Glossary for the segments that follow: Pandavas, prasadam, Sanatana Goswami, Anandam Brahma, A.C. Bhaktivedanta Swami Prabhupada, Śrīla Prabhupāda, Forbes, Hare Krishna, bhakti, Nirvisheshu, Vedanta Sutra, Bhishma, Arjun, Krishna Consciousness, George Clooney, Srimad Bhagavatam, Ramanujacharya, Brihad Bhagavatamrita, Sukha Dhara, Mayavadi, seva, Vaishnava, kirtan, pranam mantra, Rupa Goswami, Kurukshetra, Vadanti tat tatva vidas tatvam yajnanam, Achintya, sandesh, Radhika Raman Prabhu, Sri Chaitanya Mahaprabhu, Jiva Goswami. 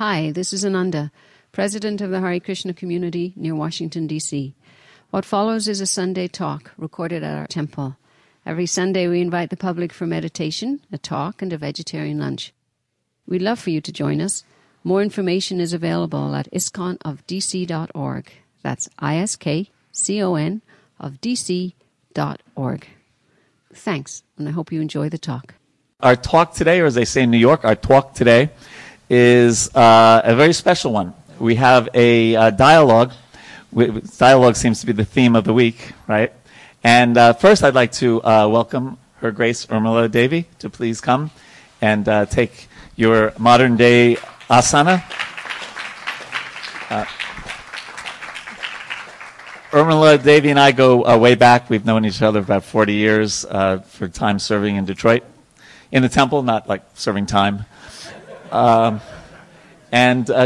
Hi, this is Ananda, President of the Hare Krishna community near Washington, D.C. What follows is a Sunday talk recorded at our temple. Every Sunday we invite the public for meditation, a talk, and a vegetarian lunch. We'd love for you to join us. More information is available at iskconofdc.org. That's ISKCON of DC.org. Thanks, and I hope you enjoy the talk. Our talk today, or as they say in New York, our talk today is a very special one. We have a dialogue. Dialogue seems to be the theme of the week, right? And first I'd like to welcome Her Grace Urmila Devi to please come and take your modern-day asana. Urmila Devi and I go way back. We've known each other about 40 years for time serving in Detroit. In the temple, not like serving time.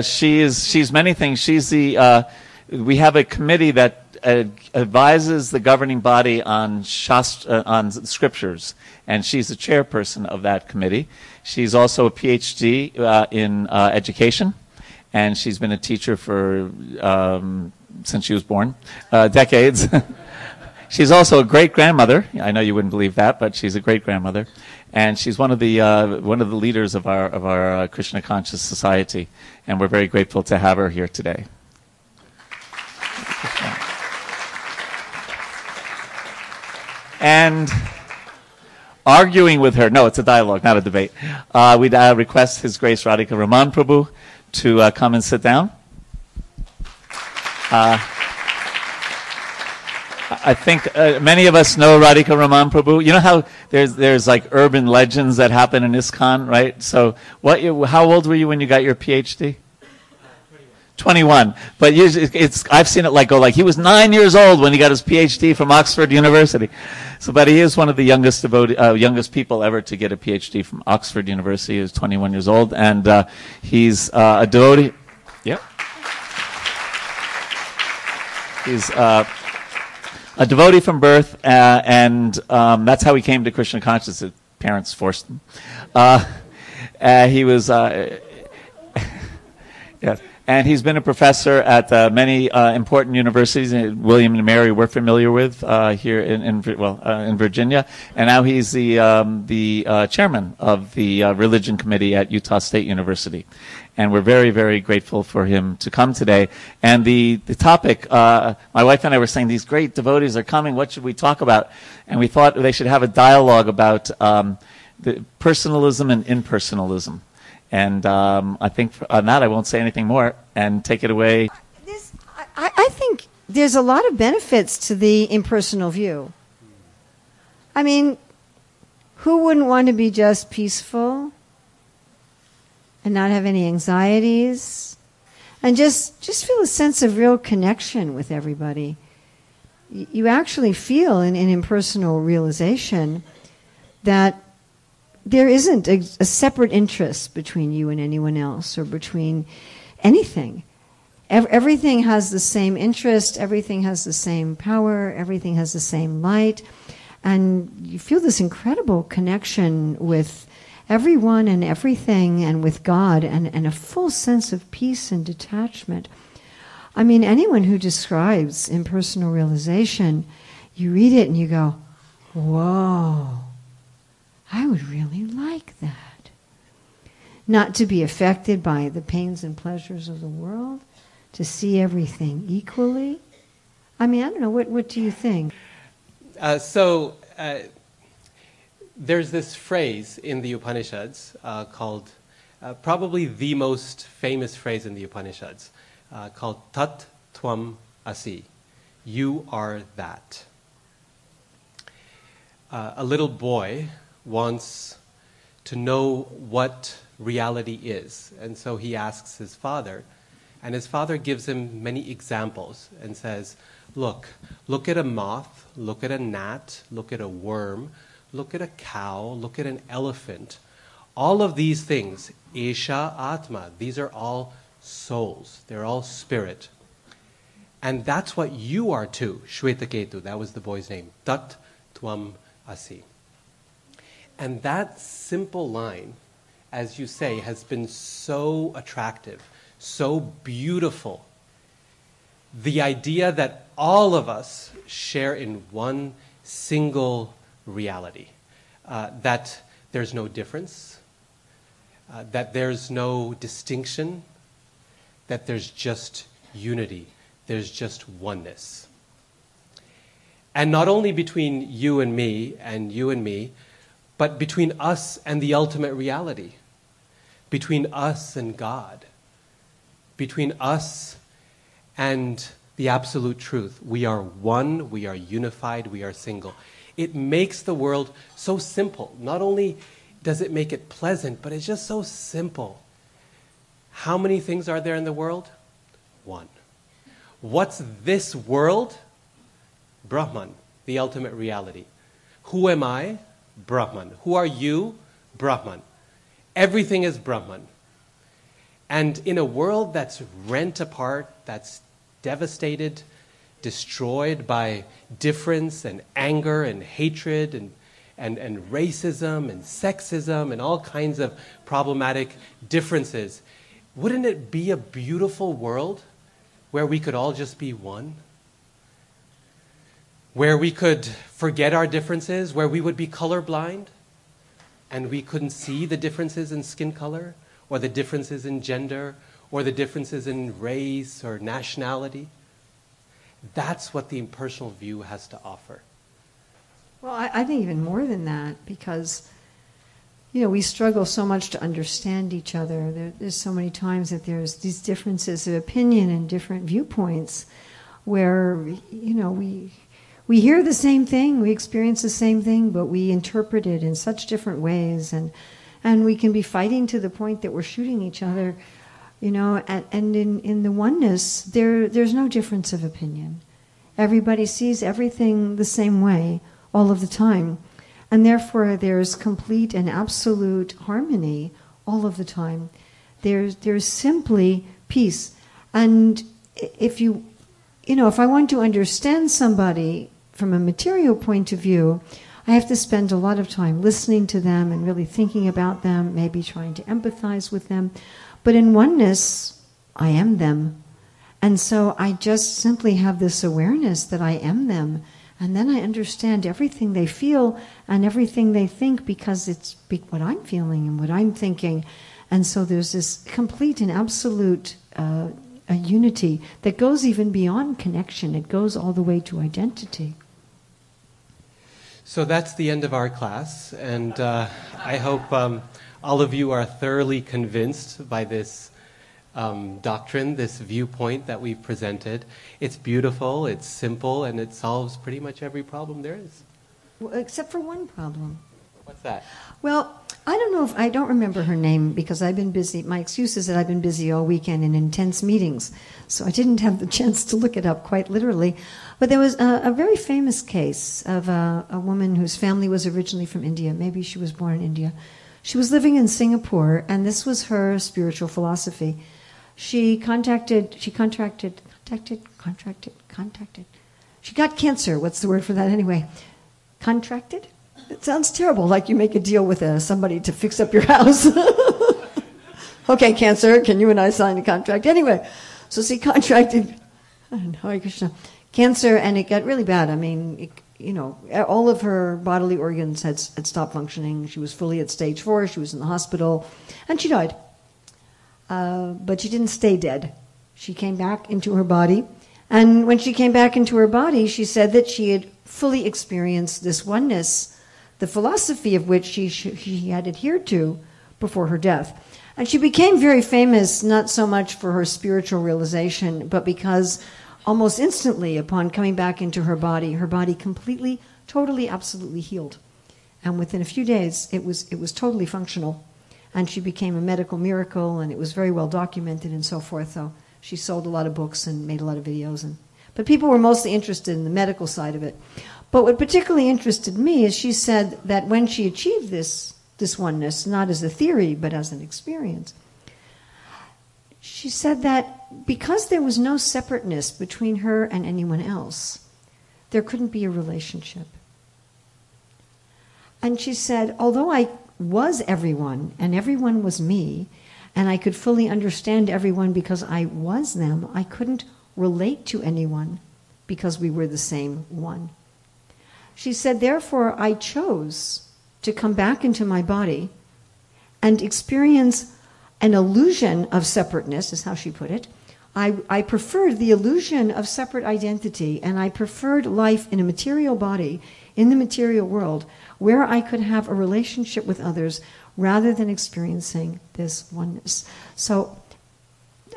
She's many things. She's the... we have a committee that advises the governing body on on scriptures, and she's the chairperson of that committee. She's also a PhD in education, and she's been a teacher for since she was born, decades. She's also a great grandmother. I know you wouldn't believe that, but she's a great grandmother, and she's one of the leaders of our Krishna Conscious Society, and we're very grateful to have her here today. And arguing with her, no, it's a dialogue, not a debate. We'd request His Grace Radhika Raman Prabhu to come and sit down. I think many of us know Radhika Raman Prabhu. You know how there's like urban legends that happen in ISKCON, right? So, how old were you when you got your PhD? 21, but I've seen it like he was 9 years old when he got his PhD from Oxford University. So, but he is one of the youngest youngest people ever to get a PhD from Oxford University. He is 21 years old, and he's a devotee. Yep, he's a devotee from birth, and that's how he came to Krishna consciousness. His parents forced him. He was, yes. And he's been a professor at many important universities. William and Mary we're familiar with here in Virginia. And now he's the chairman of the religion committee at Utah State University. And we're very, very grateful for him to come today. And the topic, my wife and I were saying, these great devotees are coming. What should we talk about? And we thought they should have a dialogue about the personalism and impersonalism. And I think on that I won't say anything more and take it away. I think there's a lot of benefits to the impersonal view. I mean, who wouldn't want to be just peaceful and not have any anxieties and just feel a sense of real connection with everybody? You actually feel an impersonal realization that there isn't a separate interest between you and anyone else or between anything. Everything has the same interest. Everything has the same power. Everything has the same light. And you feel this incredible connection with everyone and everything and with God and a full sense of peace and detachment. I mean, anyone who describes impersonal realization, you read it and you go, whoa. I would really like that. Not to be affected by the pains and pleasures of the world, to see everything equally. I mean, I don't know, what do you think? There's this phrase in the Upanishads called, probably the most famous phrase in the Upanishads, called Tat Tvam Asi. You are that. A little boy wants to know what reality is. And so he asks his father, and his father gives him many examples and says, look at a moth, look at a gnat, look at a worm, look at a cow, look at an elephant. All of these things, Esha Atma, these are all souls, they're all spirit. And that's what you are too, Shwetaketu, that was the boy's name, Tat Tvam Asi. And that simple line as you say, has been so attractive, so beautiful. The idea that all of us share in one single reality, that there's no difference, that there's no distinction, that there's just unity, there's just oneness. And not only between you and me and you and me, but between us and the ultimate reality, between us and God, between us and the absolute truth. We are one, we are unified, we are single. It makes the world so simple. Not only does it make it pleasant, but it's just so simple. How many things are there in the world? One. What's this world? Brahman, the ultimate reality. Who am I? Brahman. Who are you? Brahman. Everything is Brahman. And in a world that's rent apart, that's devastated, destroyed by difference and anger and hatred and racism and sexism and all kinds of problematic differences, wouldn't it be a beautiful world where we could all just be one? Where we could forget our differences, where we would be colorblind and we couldn't see the differences in skin color or the differences in gender or the differences in race or nationality. That's what the impersonal view has to offer. Well, I think even more than that, because, you know, we struggle so much to understand each other. There's so many times that there's these differences of opinion and different viewpoints where, you know, we hear the same thing, we experience the same thing, but we interpret it in such different ways, and we can be fighting to the point that we're shooting each other, you know, and in the oneness, there's no difference of opinion. Everybody sees everything the same way all of the time, and therefore there's complete and absolute harmony all of the time. There's simply peace. And if you, you know, if I want to understand somebody from a material point of view, I have to spend a lot of time listening to them and really thinking about them, maybe trying to empathize with them. But in oneness, I am them. And so I just simply have this awareness that I am them. And then I understand everything they feel and everything they think, because it's what I'm feeling and what I'm thinking. And so there's this complete and absolute a unity that goes even beyond connection. It goes all the way to identity. So that's the end of our class, and I hope all of you are thoroughly convinced by this doctrine, this viewpoint that we've presented. It's beautiful, it's simple, and it solves pretty much every problem there is. Well, except for one problem. What's that? Well, I don't know if, I don't remember her name because I've been busy. My excuse is that I've been busy all weekend in intense meetings, so I didn't have the chance to look it up quite literally. But there was a very famous case of a woman whose family was originally from India. Maybe she was born in India. She was living in Singapore, and this was her spiritual philosophy. She got cancer. What's the word for that anyway? Contracted? It sounds terrible, like you make a deal with somebody to fix up your house. Okay, cancer, can you and I sign a contract? Anyway, so she contracted, I don't know, Hare Krishna, cancer, and it got really bad. I mean, it, you know, all of her bodily organs had stopped functioning. She was fully at stage 4. She was in the hospital, and she died. But she didn't stay dead. She came back into her body, and when she came back into her body, she said that she had fully experienced this oneness, the philosophy of which she had adhered to before her death. And she became very famous, not so much for her spiritual realization, but because almost instantly upon coming back into her body completely, totally, absolutely healed. And within a few days, it was totally functional. And she became a medical miracle, and it was very well documented and so forth. So she sold a lot of books and made a lot of videos. But people were mostly interested in the medical side of it. But what particularly interested me is she said that when she achieved this oneness, not as a theory but as an experience, she said that because there was no separateness between her and anyone else, there couldn't be a relationship. And she said, although I was everyone, and everyone was me, and I could fully understand everyone because I was them. I couldn't relate to anyone because we were the same one. She said, therefore, I chose to come back into my body and experience an illusion of separateness, is how she put it. I preferred the illusion of separate identity, and I preferred life in a material body, in the material world, where I could have a relationship with others rather than experiencing this oneness. So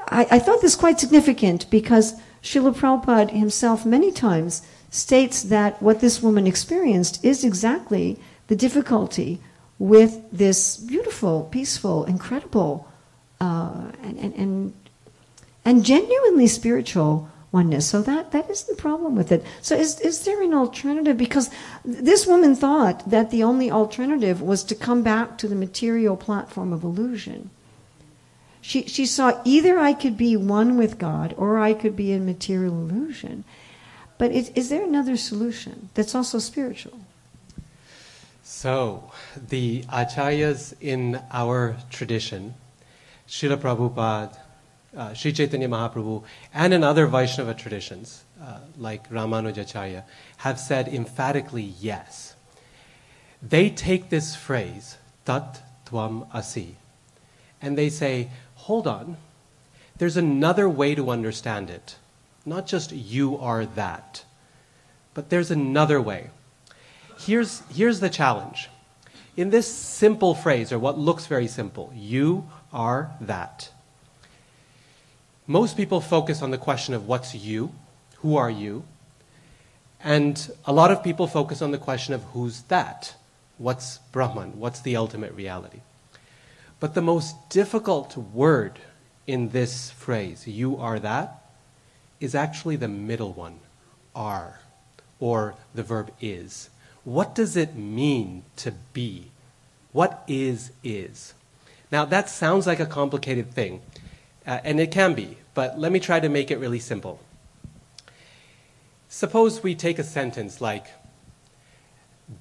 I thought this quite significant, because Śrīla Prabhupada himself many times states that what this woman experienced is exactly the difficulty with this beautiful, peaceful, incredible, and genuinely spiritual oneness. So that is the problem with it. So is there an alternative? Because this woman thought that the only alternative was to come back to the material platform of illusion. She saw either I could be one with God or I could be in material illusion. But is there another solution that's also spiritual? So, the acharyas in our tradition, Śrīla Prabhupada, Sri Chaitanya Mahaprabhu, and in other Vaishnava traditions, like Ramanujacharya, have said emphatically yes. They take this phrase, Tat Tvam Asi, and they say, hold on, there's another way to understand it. Not just you are that, but there's another way. Here's the challenge. In this simple phrase, or what looks very simple, you are that. Most people focus on the question of what's you, who are you, and a lot of people focus on the question of who's that, what's Brahman, what's the ultimate reality. But the most difficult word in this phrase, you are that, is actually the middle one, are, or the verb is. What does it mean to be? What is? Now, that sounds like a complicated thing, and it can be, but let me try to make it really simple. Suppose we take a sentence like,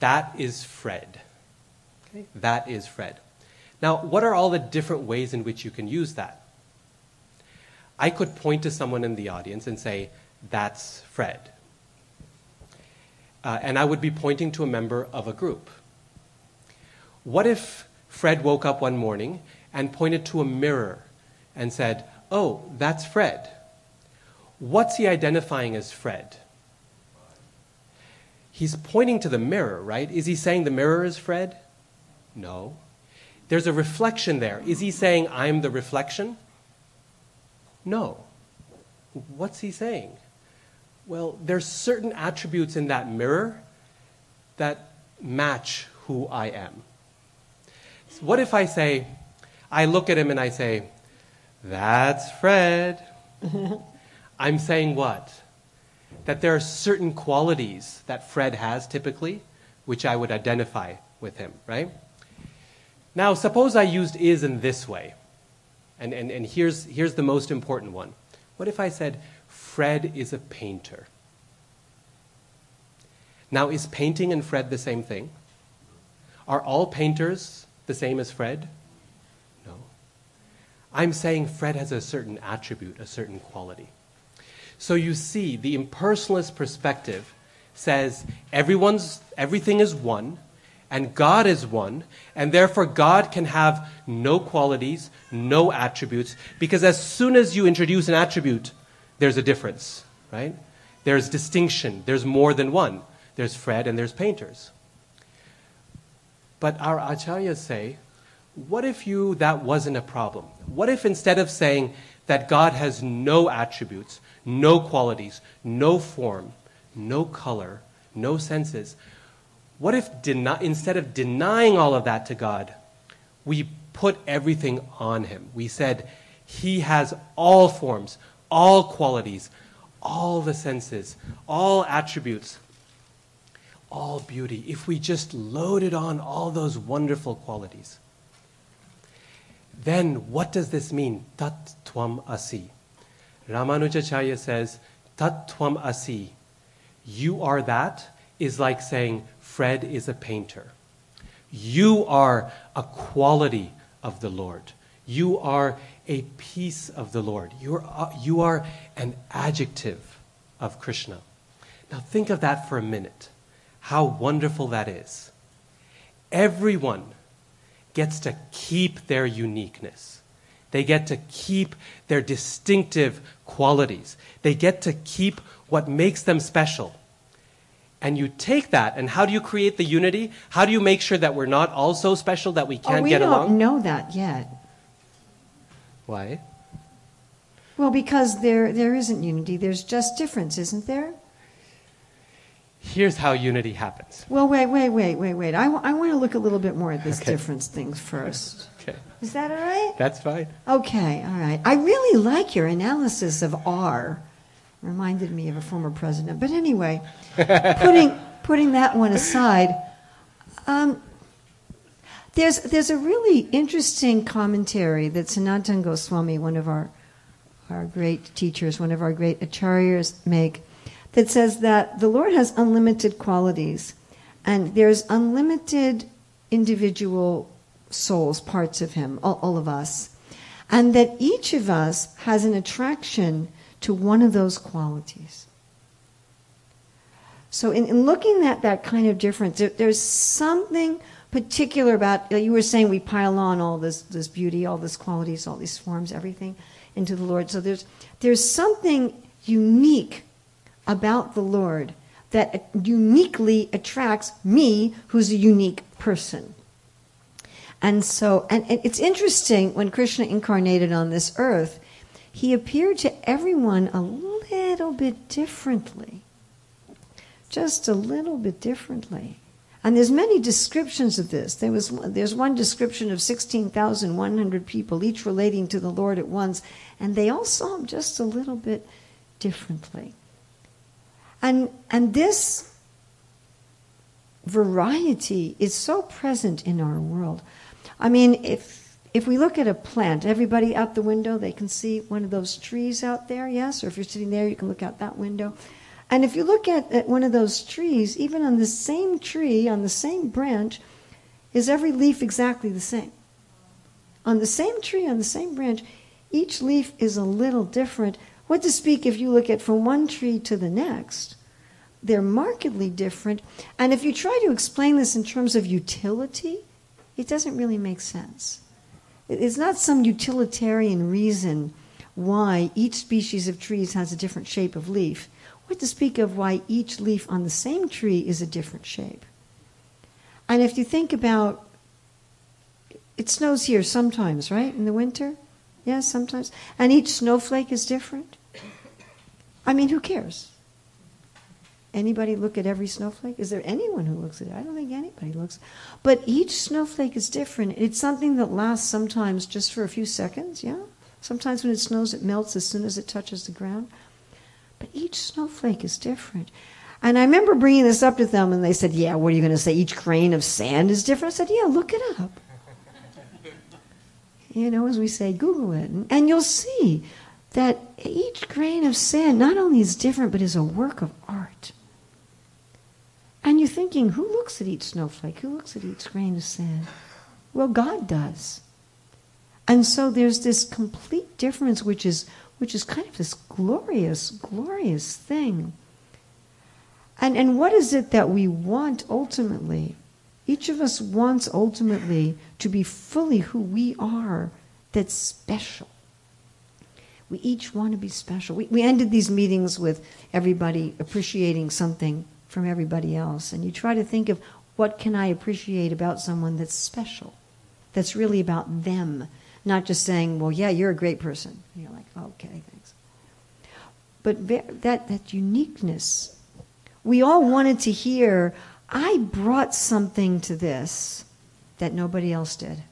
that is Fred. Okay? That is Fred. Now, what are all the different ways in which you can use that? I could point to someone in the audience and say, that's Fred. And I would be pointing to a member of a group. What if Fred woke up one morning and pointed to a mirror and said, oh, that's Fred. What's he identifying as Fred? He's pointing to the mirror, right? Is he saying the mirror is Fred? No. There's a reflection there. Is he saying I'm the reflection? No. What's he saying? Well, there's certain attributes in that mirror that match who I am. So what if I say, I look at him and I say, that's Fred. I'm saying what? That there are certain qualities that Fred has typically, which I would identify with him, right? Now, suppose I used is in this way. And here's the most important one. What if I said, Fred is a painter? Now, is painting and Fred the same thing? Are all painters the same as Fred? No. I'm saying Fred has a certain attribute, a certain quality. So you see, the impersonalist perspective says everything is one, and God is one, and therefore God can have no qualities, no attributes, because as soon as you introduce an attribute, there's a difference, right? There's distinction, there's more than one. There's Fred and there's painters. But our acharyas say, what if that wasn't a problem? What if instead of saying that God has no attributes, no qualities, no form, no color, no senses, what if instead of denying all of that to God, we put everything on him? We said, he has all forms, all qualities, all the senses, all attributes, all beauty. If we just loaded on all those wonderful qualities, then what does this mean? Tat Tvam Asi. Ramanujacharya says, Tat Tvam Asi, you are that, is like saying, Fred is a painter. You are a quality of the Lord. You are a piece of the Lord. You are an adjective of Krishna. Now think of that for a minute. How wonderful that is. Everyone gets to keep their uniqueness. They get to keep their distinctive qualities. They get to keep what makes them special. And you take that, and how do you create the unity? How do you make sure that we're not all so special that we can't get along? We don't know that yet. Why? Well, because there isn't unity. There's just difference, isn't there? Here's how unity happens. Well, wait. I want to look a little bit more at this difference thing first. Okay. Is that all right? That's fine. Okay, all right. I really like your analysis of R. Reminded me of a former president. But anyway, putting that one aside, there's a really interesting commentary that Sanatana Goswami, one of our great teachers, one of our great acharyas, make that says that the Lord has unlimited qualities and there's unlimited individual souls, parts of him, all of us, and that each of us has an attraction to one of those qualities. So in looking at that kind of difference, there's something particular about, you were saying we pile on all this beauty, all these qualities, all these forms, everything into the Lord. So there's something unique about the Lord that uniquely attracts me, who's a unique person. And so, and it's interesting, when Krishna incarnated on this earth, he appeared to everyone a little bit differently. Just a little bit differently. And there's many descriptions of this. There's one description of 16,100 people, each relating to the Lord at once, and they all saw him just a little bit differently. And this variety is so present in our world. I mean, if we look at a plant, everybody out the window, they can see one of those trees out there, yes? Or if you're sitting there, you can look out that window. And if you look at one of those trees, even on the same tree, on the same branch, is every leaf exactly the same? On the same tree, on the same branch, each leaf is a little different. What to speak if you look at from one tree to the next? They're markedly different. And if you try to explain this in terms of utility, it doesn't really make sense. It's not some utilitarian reason why each species of trees has a different shape of leaf. What to speak of why each leaf on the same tree is a different shape? And if you think about, it snows here sometimes, right, in the winter? Yes, sometimes. And each snowflake is different. I mean, who cares? Anybody look at every snowflake? Is there anyone who looks at it? I don't think anybody looks. But each snowflake is different. It's something that lasts sometimes just for a few seconds, yeah? Sometimes when it snows, it melts as soon as it touches the ground. But each snowflake is different. And I remember bringing this up to them, and they said, yeah, what are you going to say? Each grain of sand is different? I said, yeah, look it up. You know, as we say, Google it. And you'll see that each grain of sand not only is different, but is a work of art. And you're thinking, who looks at each snowflake? Who looks at each grain of sand? Well, God does. And so there's this complete difference, which is kind of this glorious, glorious thing. And what is it that we want ultimately? Each of us wants ultimately to be fully who we are, that's special. We each want to be special. We ended these meetings with everybody appreciating something from everybody else, and you try to think of what can I appreciate about someone that's special, that's really about them, not just saying, well, yeah, you're a great person. And you're like, okay, thanks. But that uniqueness, we all wanted to hear, I brought something to this that nobody else did.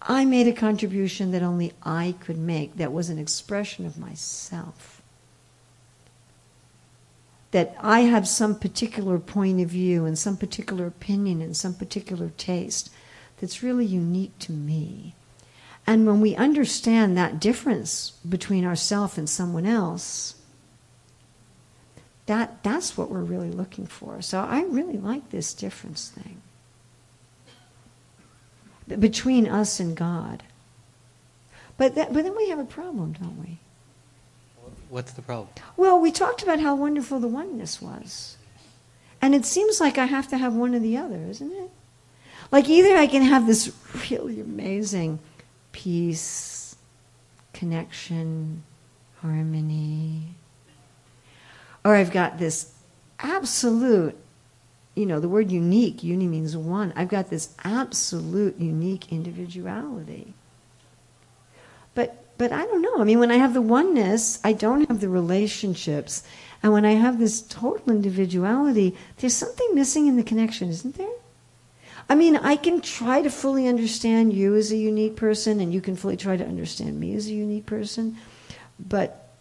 I made a contribution that only I could make, that was an expression of myself. That I have some particular point of view and some particular opinion and some particular taste that's really unique to me. And when we understand that difference between ourselves and someone else, that's what we're really looking for. So I really like this difference thing. between us and God. But then we have a problem, don't we? What's the problem? Well, we talked about how wonderful the oneness was. And it seems like I have to have one or the other, isn't it? Like either I can have this really amazing peace, connection, harmony, or I've got this absolute, you know, the word unique, uni means one. I've got this absolute unique individuality. But I don't know. I mean, when I have the oneness, I don't have the relationships. And when I have this total individuality, there's something missing in the connection, isn't there? I mean, I can try to fully understand you as a unique person, and you can fully try to understand me as a unique person, but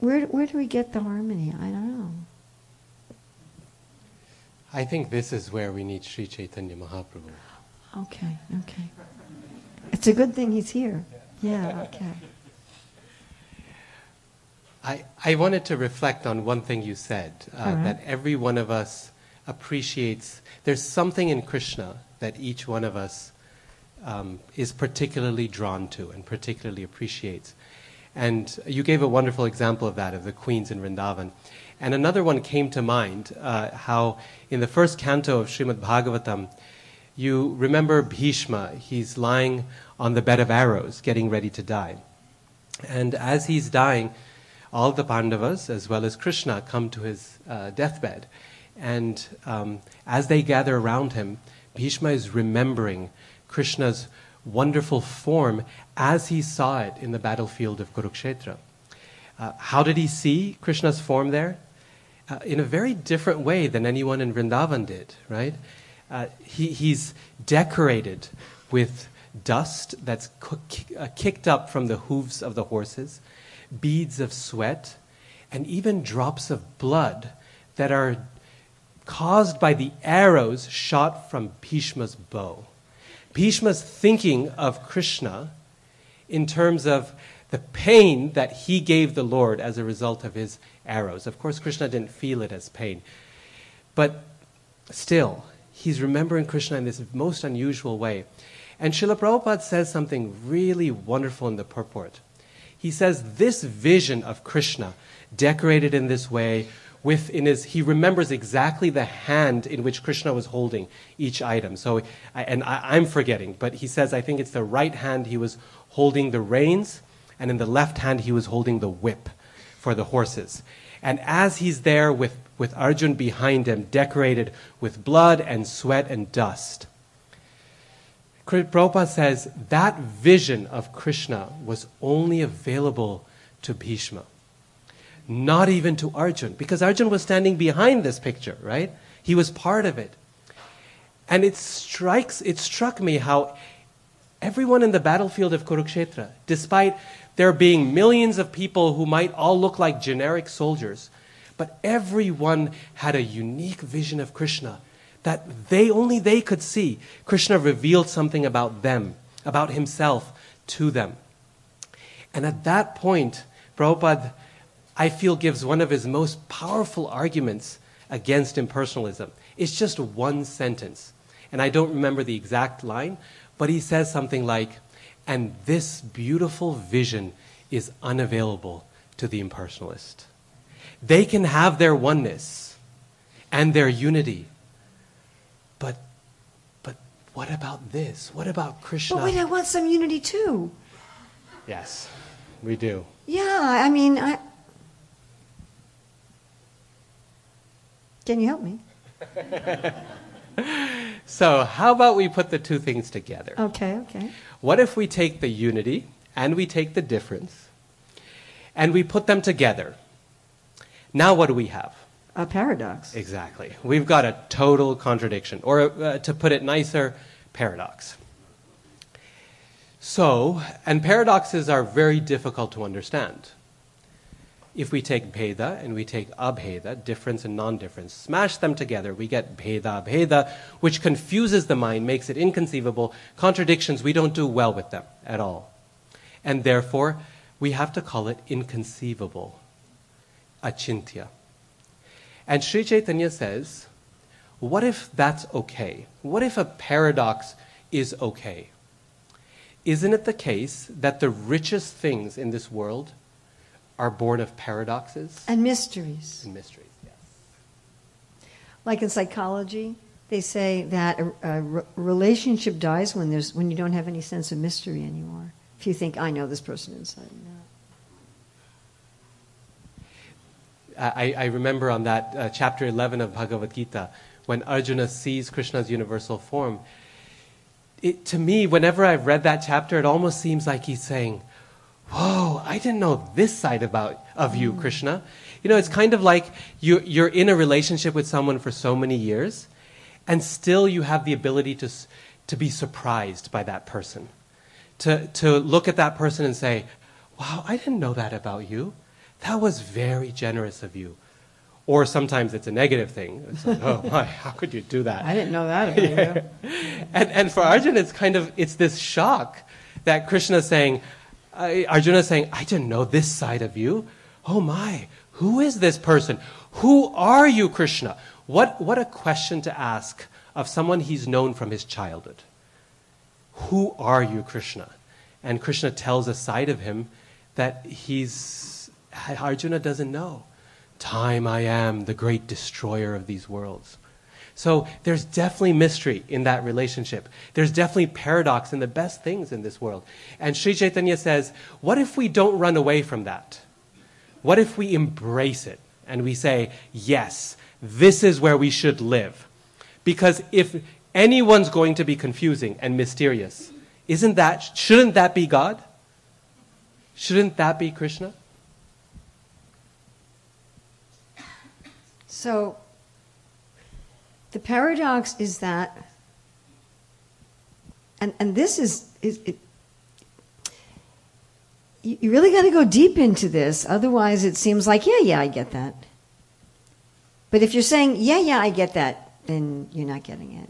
where do we get the harmony? I don't know. I think this is where we need Sri Chaitanya Mahaprabhu. Okay. It's a good thing he's here. Yeah, okay. I wanted to reflect on one thing you said, right. That every one of us appreciates. There's something in Krishna that each one of us is particularly drawn to and particularly appreciates. And you gave a wonderful example of that, of the queens in Vrindavan. And another one came to mind, how in the first canto of Srimad Bhagavatam, you remember Bhishma. He's lying on the bed of arrows, getting ready to die. And as he's dying, all the Pandavas, as well as Krishna, come to his deathbed. And as they gather around him, Bhishma is remembering Krishna's wonderful form as he saw it in the battlefield of Kurukshetra. How did he see Krishna's form there? In a very different way than anyone in Vrindavan did, right? He's decorated with dust that's kicked up from the hooves of the horses, beads of sweat, and even drops of blood that are caused by the arrows shot from Bhishma's bow. Bhishma's thinking of Krishna in terms of the pain that he gave the Lord as a result of his arrows. Of course, Krishna didn't feel it as pain. But still, he's remembering Krishna in this most unusual way. And Śrīla Prabhupāda says something really wonderful in the purport. He says this vision of Krishna, decorated in this way, he remembers exactly the hand in which Krishna was holding each item. So, I'm forgetting, but he says, I think it's the right hand he was holding the reins, and in the left hand he was holding the whip for the horses. And as he's there with Arjun behind him, decorated with blood and sweat and dust, Prabhupada says that vision of Krishna was only available to Bhishma. Not even to Arjun, because Arjun was standing behind this picture, right? He was part of it. And it struck me how everyone in the battlefield of Kurukshetra, despite there being millions of people who might all look like generic soldiers, but everyone had a unique vision of Krishna that only they could see. Krishna revealed something about them, about himself to them. And at that point, Prabhupada, I feel, gives one of his most powerful arguments against impersonalism. It's just one sentence, and I don't remember the exact line, but he says something like, and this beautiful vision is unavailable to the impersonalist. They can have their oneness and their unity, but what about this? What about Krishna? But wait, I want some unity too. Yes, we do. Yeah, I mean, can you help me? So how about we put the two things together? Okay. What if we take the unity and we take the difference and we put them together? Now what do we have? A paradox. Exactly. We've got a total contradiction, or to put it nicer, paradox. So, and paradoxes are very difficult to understand. If we take bheda and we take abheda, difference and non-difference, smash them together, we get bheda abheda, which confuses the mind, makes it inconceivable. Contradictions, we don't do well with them at all. And therefore, we have to call it inconceivable. Achintya. And Sri Chaitanya says, what if that's okay? What if a paradox is okay. Isn't it the case that the richest things in this world are born of paradoxes? And mysteries. And mysteries, yes. Like in psychology, they say that a relationship dies when you don't have any sense of mystery anymore. If you think, I know this person inside and out. I remember on that chapter 11 of Bhagavad Gita, when Arjuna sees Krishna's universal form, to me, whenever I've read that chapter, it almost seems like he's saying, whoa, I didn't know this side of you, Krishna. You know, it's kind of like you're in a relationship with someone for so many years, and still you have the ability to be surprised by that person, to look at that person and say, wow, I didn't know that about you. That was very generous of you. Or sometimes it's a negative thing. It's like, oh my, how could you do that? I didn't know that about you. And for Arjuna, it's kind of, it's this shock that Krishna's saying, Arjuna's saying, I didn't know this side of you. Oh my, who is this person? Who are you, Krishna? What a question to ask of someone he's known from his childhood. Who are you, Krishna? And Krishna tells a side of him that Arjuna doesn't know. Time I am, the great destroyer of these worlds. So there's definitely mystery in that relationship. There's definitely paradox in the best things in this world. And Sri Chaitanya says, what if we don't run away from that? What if we embrace it and we say, yes, this is where we should live? Because if anyone's going to be confusing and mysterious, shouldn't that be God? Shouldn't that be Krishna? So the paradox is that, and this is you really got to go deep into this. Otherwise it seems like, yeah, I get that. But if you're saying, yeah, I get that, then you're not getting it.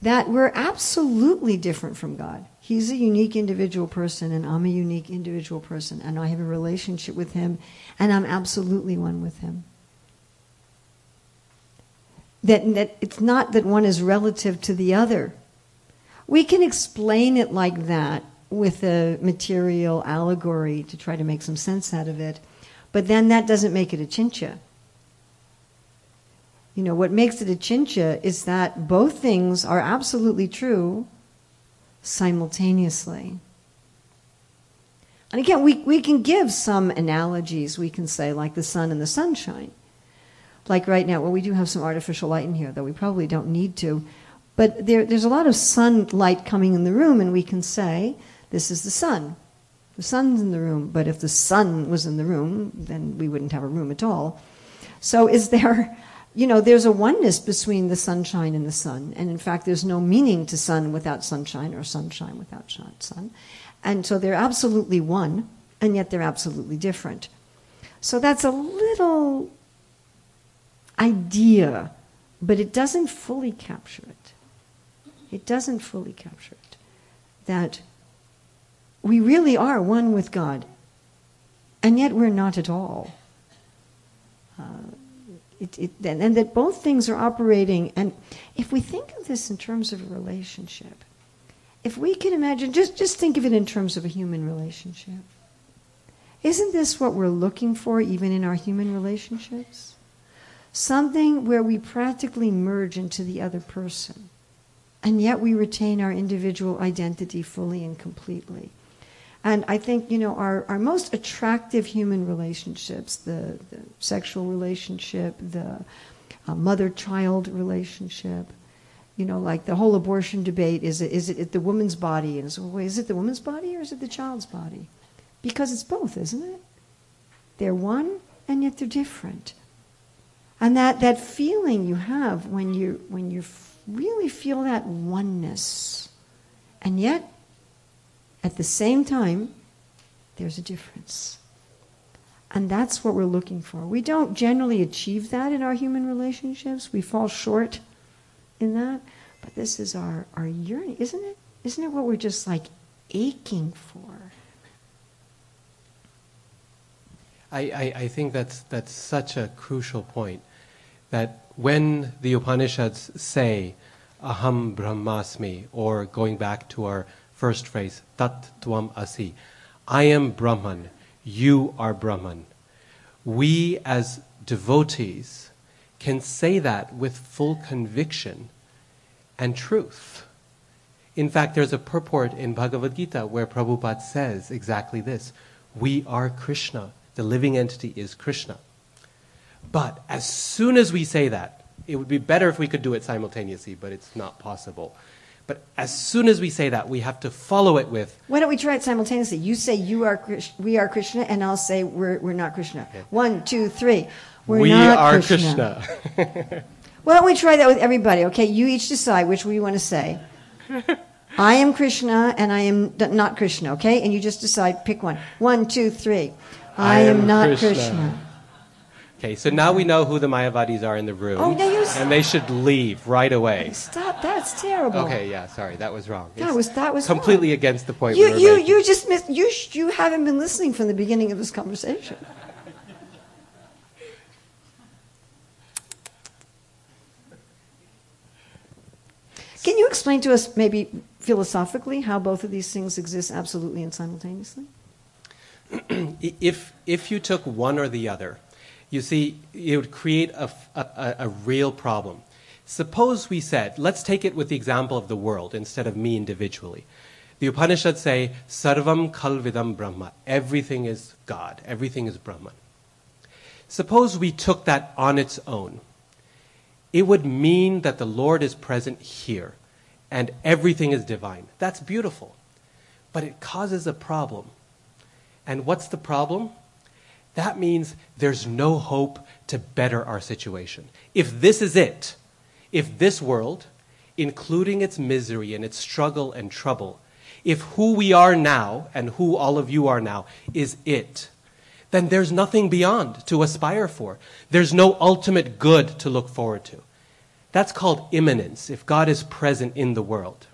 That we're absolutely different from God. He's a unique individual person, and I'm a unique individual person, and I have a relationship with him, and I'm absolutely one with him. That it's not that one is relative to the other. We can explain it like that with a material allegory to try to make some sense out of it, but then that doesn't make it Achintya. You know, what makes it Achintya is that both things are absolutely true simultaneously. And again, we can give some analogies. We can say, like the sun and the sunshine. Like right now, well, we do have some artificial light in here, though we probably don't need to. But there's a lot of sunlight coming in the room, and we can say, this is the sun. The sun's in the room. But if the sun was in the room, then we wouldn't have a room at all. So there's a oneness between the sunshine and the sun. And in fact, there's no meaning to sun without sunshine or sunshine without sun. And so they're absolutely one, and yet they're absolutely different. So that's a little idea, but it doesn't fully capture it. It doesn't fully capture it. That we really are one with God, and yet we're not at all. And that both things are operating. And if we think of this in terms of a relationship, if we can imagine, just think of it in terms of a human relationship. Isn't this what we're looking for even in our human relationships? Something where we practically merge into the other person, and yet we retain our individual identity fully and completely. And I think, our most attractive human relationships, the sexual relationship, the mother-child relationship, like the whole abortion debate, is it the woman's body? And so, is it the woman's body or is it the child's body? Because it's both, isn't it? They're one and yet they're different. And that feeling you have when you really feel that oneness, and yet at the same time, there's a difference. And that's what we're looking for. We don't generally achieve that in our human relationships. We fall short in that. But this is our yearning, isn't it? Isn't it what we're just like aching for? I think that's such a crucial point, that when the Upanishads say, aham brahmasmi, or going back to our first phrase, Tat Tvam Asi. I am Brahman, you are Brahman. We as devotees can say that with full conviction and truth. In fact, there's a purport in Bhagavad Gita where Prabhupada says exactly this. We are Krishna. The living entity is Krishna. But as soon as we say that, it would be better if we could do it simultaneously, but it's not possible. But as soon as we say that, we have to follow it with... Why don't we try it simultaneously? You say you are we are Krishna, and I'll say we're not Krishna. Yeah. 1, 2, 3. We are Krishna. Why don't we try that with everybody, okay? You each decide which one you want to say. I am Krishna, and I am not Krishna, okay? And you just decide, pick one. 1, 2, 3. I am not Krishna. Okay, so now we know who the Mayavadis are in the room, and they should leave right away. Stop! That's terrible. Okay, yeah, sorry, that was wrong. That was completely wrong. Against the point. You haven't been listening from the beginning of this conversation. Can you explain to us, maybe philosophically, how both of these things exist absolutely and simultaneously? If you took one or the other. You see, it would create a real problem. Suppose we said, let's take it with the example of the world instead of me individually. The Upanishads say, Sarvam Kalvidam Brahma. Everything is God. Everything is Brahman. Suppose we took that on its own. It would mean that the Lord is present here and everything is divine. That's beautiful. But it causes a problem. And what's the problem? That means there's no hope to better our situation. If this is it, if this world, including its misery and its struggle and trouble, if who we are now and who all of you are now is it, then there's nothing beyond to aspire for. There's no ultimate good to look forward to. That's called immanence, if God is present in the world.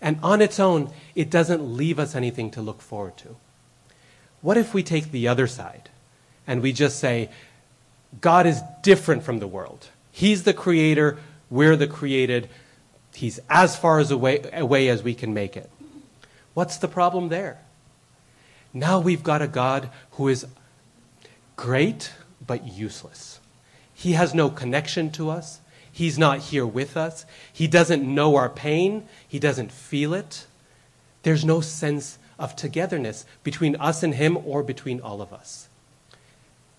And on its own, it doesn't leave us anything to look forward to. What if we take the other side? And we just say, God is different from the world. He's the creator, we're the created. He's as far as away as we can make it. What's the problem there? Now we've got a God who is great but useless. He has no connection to us. He's not here with us. He doesn't know our pain. He doesn't feel it. There's no sense of togetherness between us and him or between all of us.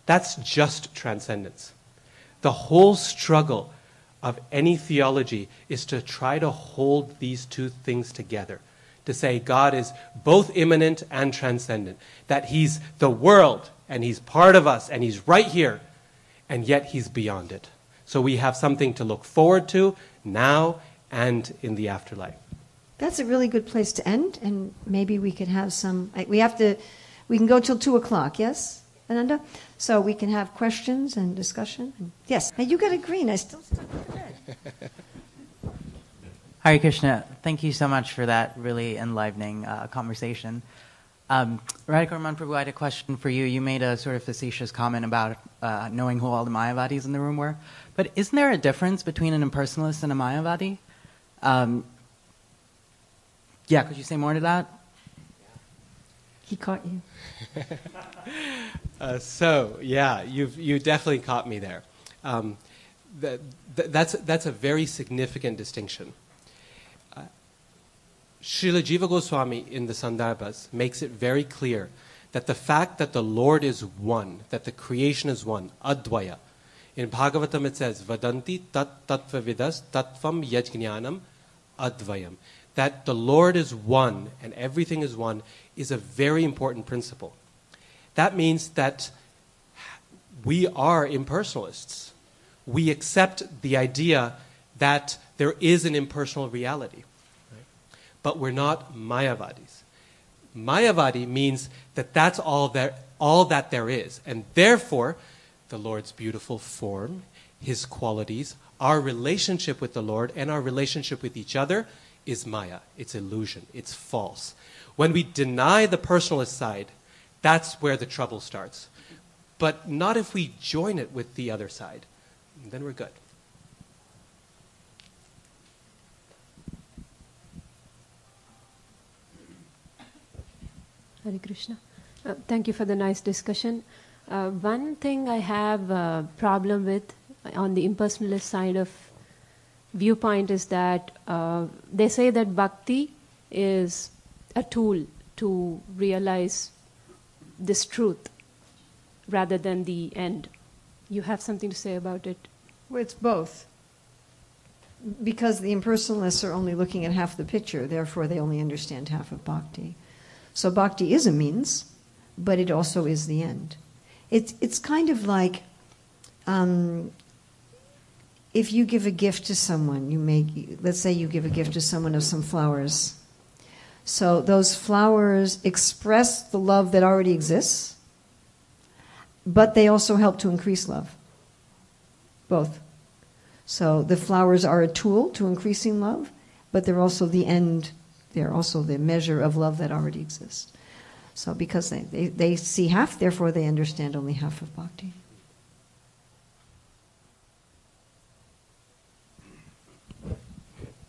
That's just transcendence. The whole struggle of any theology is to try to hold these two things together, to say God is both immanent and transcendent, that he's the world and he's part of us and he's right here, and yet he's beyond it. So we have something to look forward to now and in the afterlife. That's a really good place to end, and maybe we could have some, we can go till 2:00, yes? Ananda? So we can have questions and discussion. Yes. Hey, you got a green. I still stuck in the bed. Hare Krishna. Thank you so much for that really enlivening conversation. Radhika Raman Prabhu, I had a question for you. You made a sort of facetious comment about knowing who all the Mayavadis in the room were. But isn't there a difference between an impersonalist and a Mayavadi? Yeah, could you say more to that? He caught you. You definitely caught me there. That's a very significant distinction. Srila Jiva Goswami in the Sandarbhas makes it very clear that the fact that the Lord is one, that the creation is one, Advaya. In Bhagavatam it says, Vadanti tat tatva vidas tatvam yajnanam Advayam. That the Lord is one and everything is one is a very important principle. That means that we are impersonalists. We accept the idea that there is an impersonal reality. Right? But we're not Mayavadis. Mayavadi means that that's all that there is. And therefore, the Lord's beautiful form, his qualities, our relationship with the Lord and our relationship with each other is Maya. It's illusion. It's false. When we deny the personalist side, that's where the trouble starts. But not if we join it with the other side. Then we're good. Hare Krishna. Thank you for the nice discussion. One thing I have a problem with on the impersonalist side of viewpoint is that they say that bhakti is a tool to realize this truth rather than the end. You have something to say about it? Well, it's both. Because the impersonalists are only looking at half the picture, therefore they only understand half of bhakti. So bhakti is a means, but it also is the end. It's kind of like if you give a gift to someone, let's say you give a gift to someone of some flowers. So those flowers express the love that already exists, but they also help to increase love, both. So the flowers are a tool to increasing love, but they're also the end, they're also the measure of love that already exists. So because they see half, therefore they understand only half of bhakti.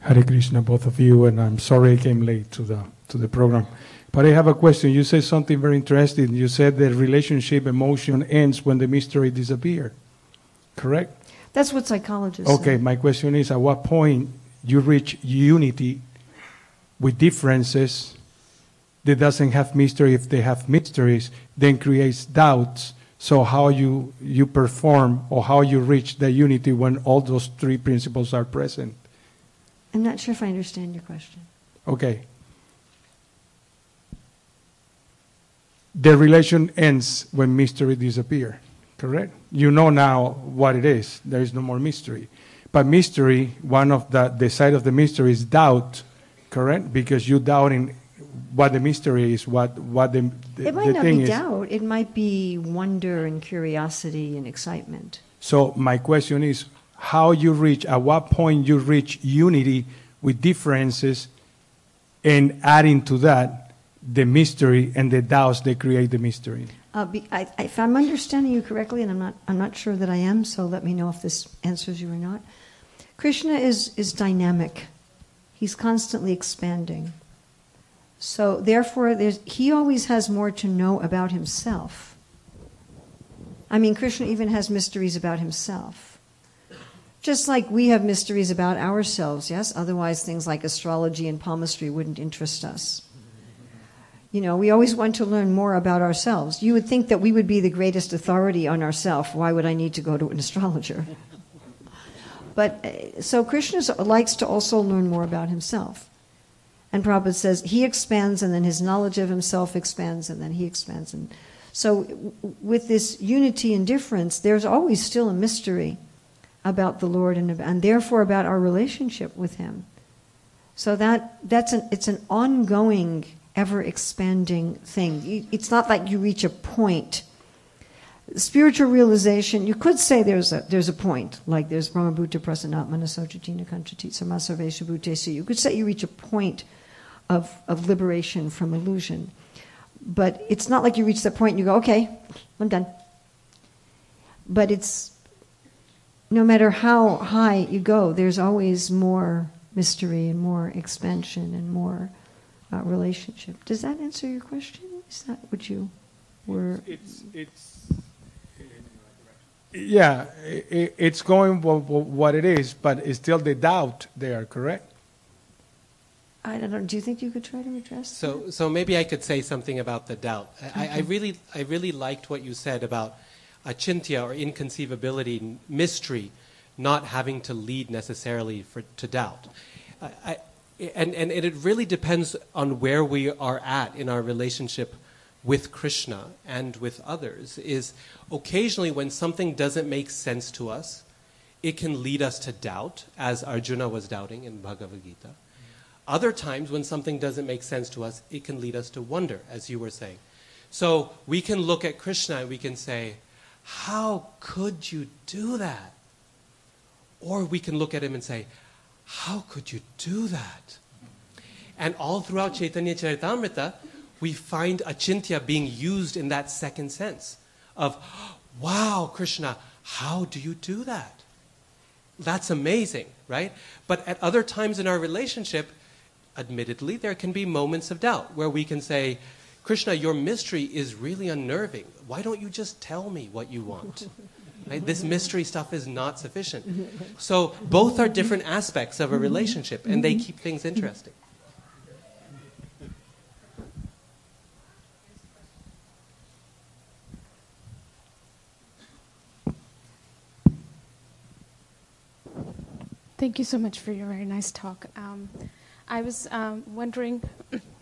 Hare Krishna, both of you, and I'm sorry I came late to the program. But I have a question. You said something very interesting. You said the relationship emotion ends when the mystery disappears, correct? That's what psychologists say. Okay, my question is, at what point you reach unity with differences that doesn't have mystery? If they have mysteries, then creates doubts. So how you perform or how you reach the unity when all those three principles are present? I'm not sure if I understand your question. Okay. The relation ends when mystery disappears, correct? You know now what it is. There is no more mystery. But mystery, one of the side of the mystery is doubt, correct? Because you're doubting what the mystery is, what the thing is. It might not be doubt. It might be wonder and curiosity and excitement. So my question is, at what point you reach unity with differences and adding to that the mystery and the doubts that create the mystery? If I'm understanding you correctly, and I'm not sure that I am, so let me know if this answers you or not. Krishna is dynamic. He's constantly expanding. So therefore, he always has more to know about himself. I mean, Krishna even has mysteries about himself. Just like we have mysteries about ourselves, yes? Otherwise, things like astrology and palmistry wouldn't interest us. You know, we always want to learn more about ourselves. You would think that we would be the greatest authority on ourselves. Why would I need to go to an astrologer? But so Krishna likes to also learn more about himself. And Prabhupada says he expands, and then his knowledge of himself expands, and then he expands. And so with this unity and difference, there's always still a mystery about the Lord and therefore about our relationship with Him. So it's an ongoing, ever-expanding thing. It's not like you reach a point. Spiritual realization, you could say there's a point, like there's Brahma Bhuta Prasanatmana Sochatina Kanchati Samasarvesha Bhutesu. You could say you reach a point of liberation from illusion. But it's not like you reach that point and you go, okay, I'm done. But it's... No matter how high you go, there's always more mystery and more expansion and more relationship. Does that answer your question? Is that what you were... It's going what it is, but it's still the doubt there, correct? I don't know. Do you think you could try to address that? So maybe I could say something about the doubt. Okay. I really liked what you said about Achintya, or inconceivability, mystery, not having to lead necessarily to doubt. And it really depends on where we are at in our relationship with Krishna and with others. Is occasionally when something doesn't make sense to us, it can lead us to doubt, as Arjuna was doubting in Bhagavad Gita. Other times when something doesn't make sense to us, it can lead us to wonder, as you were saying. So we can look at Krishna and we can say, how could you do that? Or we can look at him and say, how could you do that? And all throughout Chaitanya Charitamrita, we find Achintya being used in that second sense of, wow, Krishna, how do you do that? That's amazing, right? But at other times in our relationship, admittedly, there can be moments of doubt where we can say, Krishna, your mystery is really unnerving. Why don't you just tell me what you want? Right? This mystery stuff is not sufficient. So both are different aspects of a relationship, and they keep things interesting. Thank you so much for your very nice talk. I was wondering, when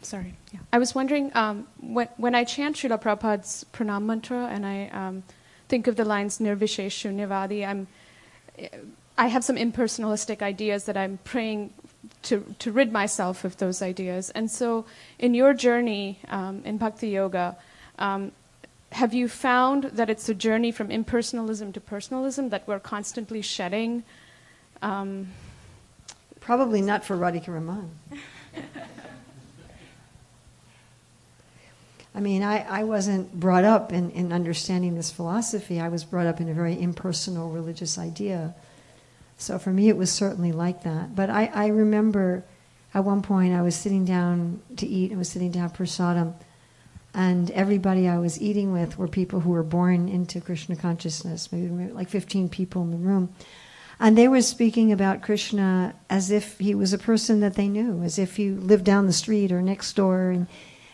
I chant Śrīla Prabhupāda's pranam mantra and I think of the lines Nirvisheshu Nirvadi, I have some impersonalistic ideas that I'm praying to rid myself of those ideas. And so in your journey in Bhakti Yoga, have you found that it's a journey from impersonalism to personalism that we're constantly shedding? Probably not for Radhika Raman. I mean, I wasn't brought up in understanding this philosophy. I was brought up in a very impersonal religious idea. So for me, it was certainly like that. But I remember at one point I was sitting down to eat. I was sitting down prasadam. And everybody I was eating with were people who were born into Krishna consciousness, maybe like 15 people in the room. And they were speaking about Krishna as if he was a person that they knew, as if he lived down the street or next door,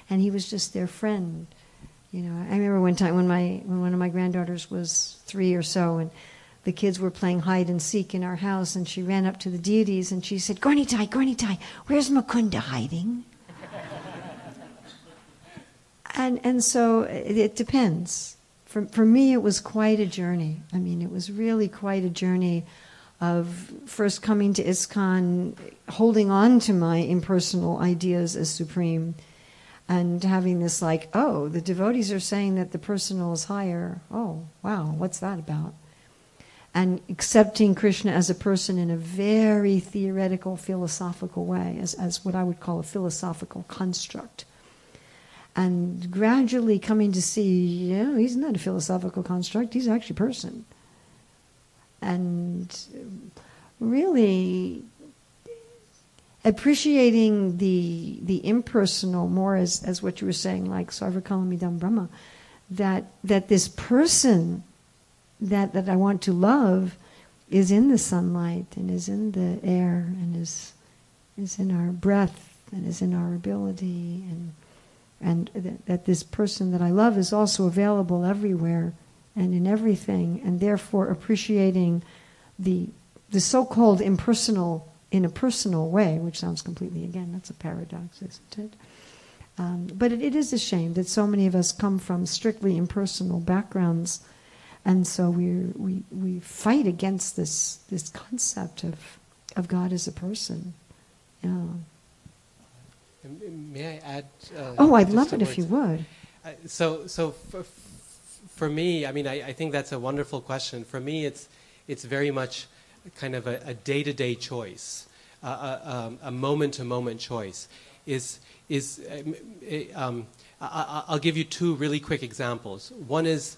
and he was just their friend. You know, I remember one time when one of my granddaughters was 3 or so, and the kids were playing hide and seek in our house, and she ran up to the deities and she said, "Gornitai, Gornitai, where's Mukunda hiding?" and so it depends. For me, it was quite a journey. I mean, it was really quite a journey of first coming to ISKCON, holding on to my impersonal ideas as supreme, and having this like, oh, the devotees are saying that the personal is higher. Oh, wow, what's that about? And accepting Krishna as a person in a very theoretical, philosophical way, as what I would call a philosophical construct. And gradually coming to see, you know, he's not a philosophical construct, he's actually a person. And really appreciating the impersonal more as what you were saying, like Sarvam Kalvidam Brahma, that this person that I want to love is in the sunlight and is in the air and is in our breath and is in our ability, and that this person that I love is also available everywhere and in everything, and therefore appreciating the so-called impersonal in a personal way, which sounds completely, again, that's a paradox, isn't it? But it is a shame that so many of us come from strictly impersonal backgrounds, and so we fight against this concept of God as a person. Yeah. May I add? I'd love it if you would. So for me, I mean, I think that's a wonderful question. For me, it's very much kind of a day-to-day choice, a moment-to-moment choice. I'll give you two really quick examples. One is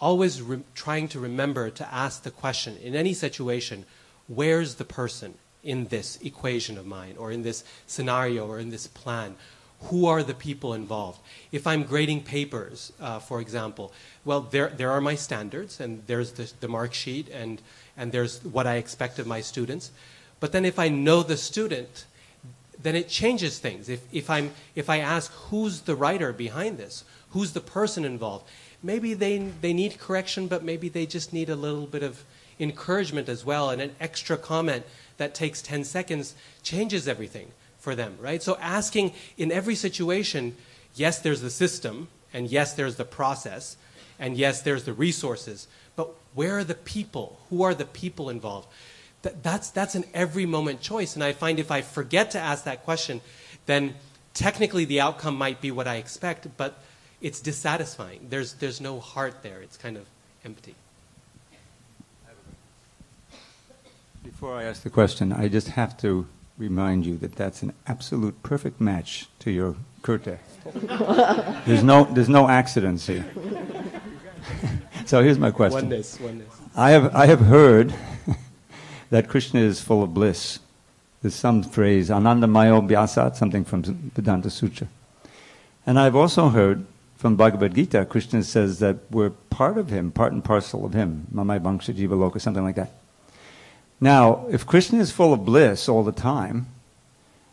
always trying to remember to ask the question in any situation: where's the person in this equation of mine, or in this scenario, or in this plan? Who are the people involved? If I'm grading papers, for example, well, there are my standards, and there's the mark sheet, and there's what I expect of my students. But then if I know the student, then it changes things. If I ask, who's the writer behind this? Who's the person involved? Maybe they need correction, but maybe they just need a little bit of encouragement as well, and an extra comment that takes 10 seconds changes everything for them, right? So asking in every situation, yes, there's the system, and yes, there's the process, and yes, there's the resources, but where are the people? Who are the people involved? That's an every moment choice, and I find if I forget to ask that question, then technically the outcome might be what I expect, but it's dissatisfying. There's no heart there. It's kind of empty. Before I ask the question, I just have to remind you that that's an absolute perfect match to your kurta. There's no accidents here. So here's my question. Oneness. I have heard that Krishna is full of bliss. There's some phrase, Ananda Mayo Vyasat, something from Vedanta Sutra. And I've also heard from Bhagavad Gita, Krishna says that we're part of him, part and parcel of him, Mamai Bhangsha Jiva Loka, something like that. Now, if Krishna is full of bliss all the time,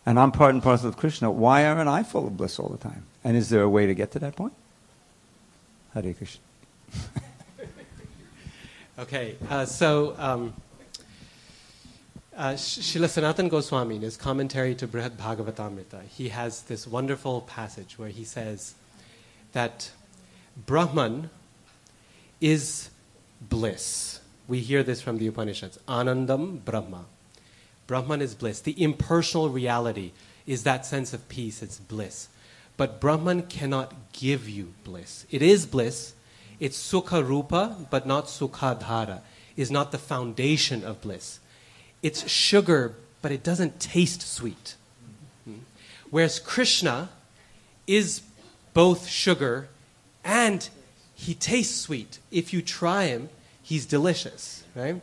and I'm part and parcel of Krishna, why aren't I full of bliss all the time? And is there a way to get to that point? Hare Krishna. Okay, Śrīla Sanatana Goswami, in his commentary to Brihad Bhagavatamrita, he has this wonderful passage where he says that Brahman is bliss. We hear this from the Upanishads. Anandam Brahma. Brahman is bliss. The impersonal reality is that sense of peace. It's bliss. But Brahman cannot give you bliss. It is bliss. It's sukha rupa, but not sukha dhara. It's not the foundation of bliss. It's sugar, but it doesn't taste sweet. Whereas Krishna is both sugar and he tastes sweet. If you try him, he's delicious, right?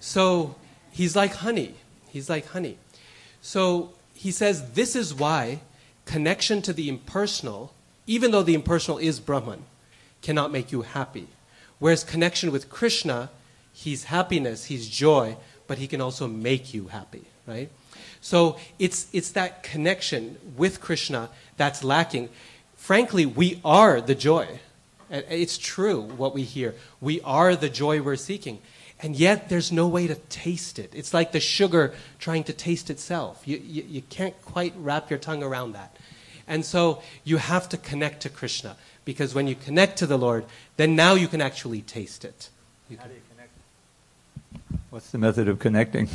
So he's like honey. He's like honey. So he says this is why connection to the impersonal, even though the impersonal is Brahman, cannot make you happy. Whereas connection with Krishna, he's happiness, he's joy, but he can also make you happy, right? So it's that connection with Krishna that's lacking. Frankly, we are the joy. It's true what we hear. We are the joy we're seeking. And yet there's no way to taste it. It's like the sugar trying to taste itself. You can't quite wrap your tongue around that. And so you have to connect to Krishna, because when you connect to the Lord, then now you can actually taste it. How do you connect? What's the method of connecting?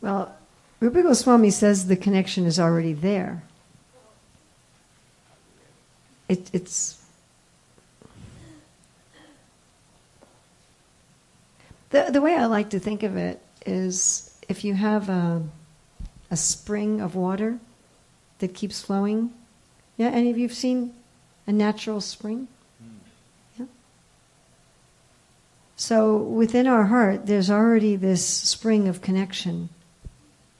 Well, Rupa Goswami says the connection is already there. It's... The way I like to think of it is if you have a spring of water that keeps flowing. Yeah, any of you have seen a natural spring? Yeah. So within our heart, there's already this spring of connection.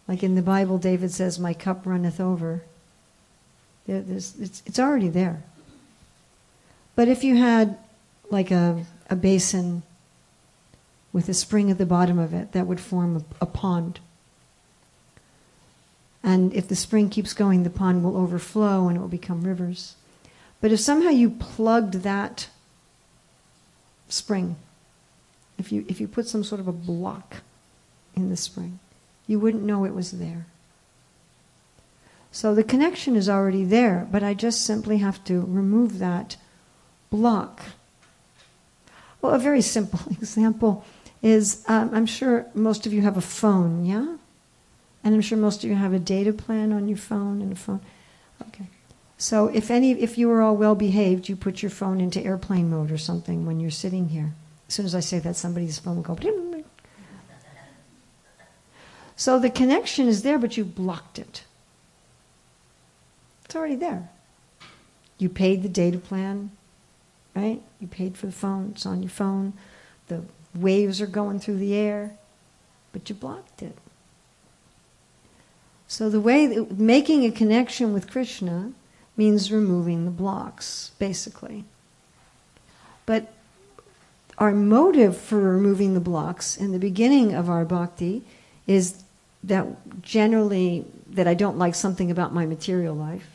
Like in the Bible, David says, "My cup runneth over." It's already there. But if you had like a basin with a spring at the bottom of it, that would form a pond. And if the spring keeps going, the pond will overflow and it will become rivers. But if somehow you plugged that spring, if you put some sort of a block in the spring, you wouldn't know it was there. So the connection is already there, but I just simply have to remove that block. Well, a very simple example is, I'm sure most of you have a phone, yeah? And I'm sure most of you have a data plan on your phone and a phone. Okay. So if you were all well-behaved, you put your phone into airplane mode or something when you're sitting here. As soon as I say that, somebody's phone will go... Bling, bling. So the connection is there, but you blocked it. It's already there. You paid the data plan, right? You paid for the phone. It's on your phone. The waves are going through the air, but you blocked it. So the way that making a connection with Krishna means removing the blocks, basically. But our motive for removing the blocks in the beginning of our bhakti is that generally that I don't like something about my material life.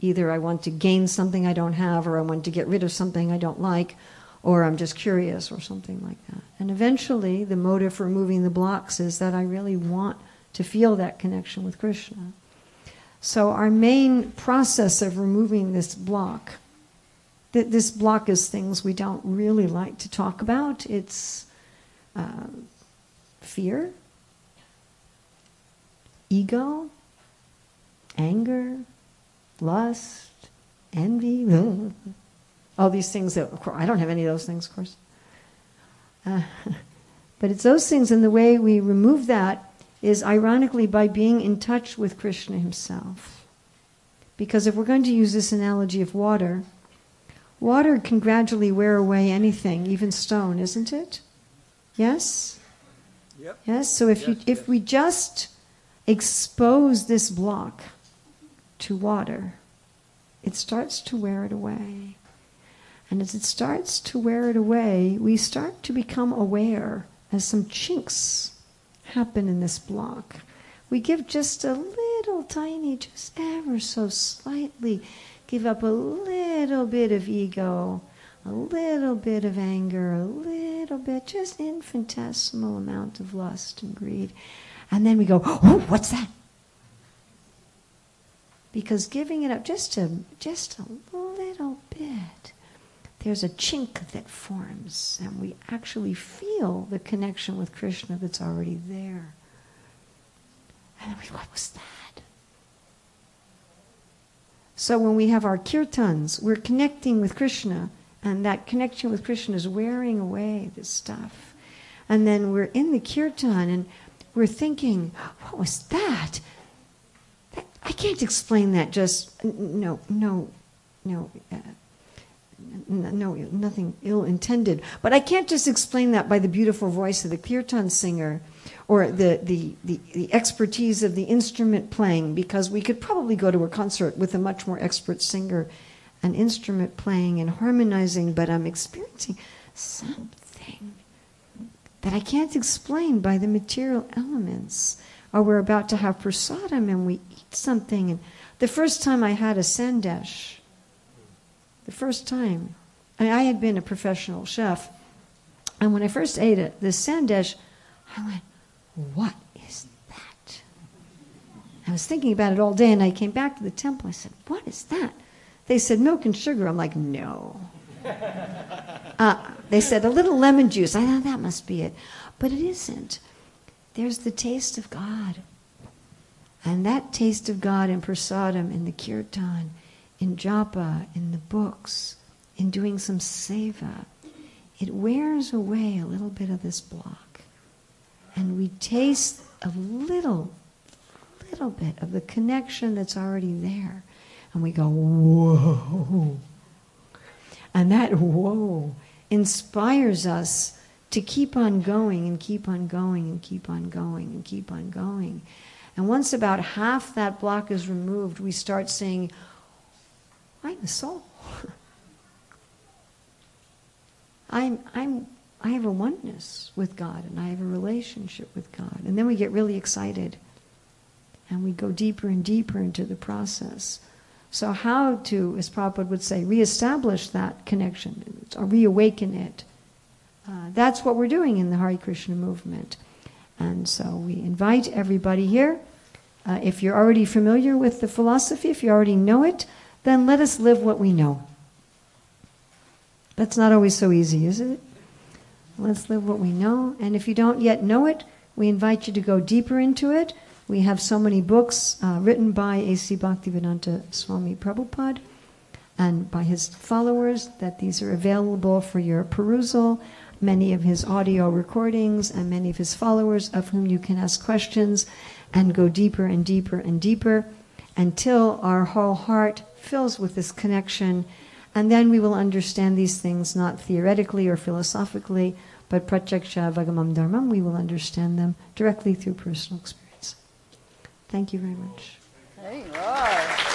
Either I want to gain something I don't have, or I want to get rid of something I don't like, or I'm just curious or something like that. And eventually the motive for removing the blocks is that I really want to feel that connection with Krishna. So our main process of removing this block, this block is things we don't really like to talk about. It's fear, ego, anger, lust, envy, all these things that, of course, I don't have any of those things, of course. But it's those things, and the way we remove that is ironically by being in touch with Krishna himself. Because if we're going to use this analogy of water, water can gradually wear away anything, even stone, isn't it? Yes? Yep. Yes? So if we just expose this block to water, it starts to wear it away. And as it starts to wear it away, we start to become aware as some chinks happen in this block. We give just a little tiny, just ever so slightly, give up a little bit of ego, a little bit of anger, a little bit, just infinitesimal amount of lust and greed. And then we go, oh, what's that? Because giving it up just a little bit, there's a chink that forms, and we actually feel the connection with Krishna that's already there. And then we, what was that? So when we have our kirtans, we're connecting with Krishna, and that connection with Krishna is wearing away this stuff. And then we're in the kirtan, and we're thinking, what was that? I can't explain that just, no, nothing ill-intended. But I can't just explain that by the beautiful voice of the kirtan singer or the expertise of the instrument playing, because we could probably go to a concert with a much more expert singer and instrument playing and harmonizing, but I'm experiencing something that I can't explain by the material elements. Or we're about to have prasadam and we eat something. And the first time I had a sandesh, I had been a professional chef, and when I first ate it, the sandesh, I went, what is that? I was thinking about it all day, and I came back to the temple. I said, what is that? They said, milk and sugar. I'm like, no. They said, a little lemon juice. I thought that must be it. But it isn't. There's the taste of God. And that taste of God in prasadam, in the kirtan, in japa, in the books, in doing some seva, it wears away a little bit of this block. And we taste a little bit of the connection that's already there. And we go, whoa. And that whoa inspires us to keep on going and keep on going and keep on going and keep on going. And once about half that block is removed, we start saying, I'm the soul. I have a oneness with God, and I have a relationship with God. And then we get really excited, and we go deeper and deeper into the process. So how to, as Prabhupada would say, reestablish that connection, or reawaken it. That's what we're doing in the Hare Krishna movement. And so we invite everybody here. If you're already familiar with the philosophy, if you already know it, then let us live what we know. That's not always so easy, is it? Let's live what we know. And if you don't yet know it, we invite you to go deeper into it. We have so many books written by A.C. Bhaktivedanta Swami Prabhupada and by his followers, that these are available for your perusal. Many of his audio recordings and many of his followers, of whom you can ask questions and go deeper and deeper and deeper until our whole heart fills with this connection. And then we will understand these things, not theoretically or philosophically, but pratyaksha vagamam dharmam. We will understand them directly through personal experience. Thank you very much. Hey, wow.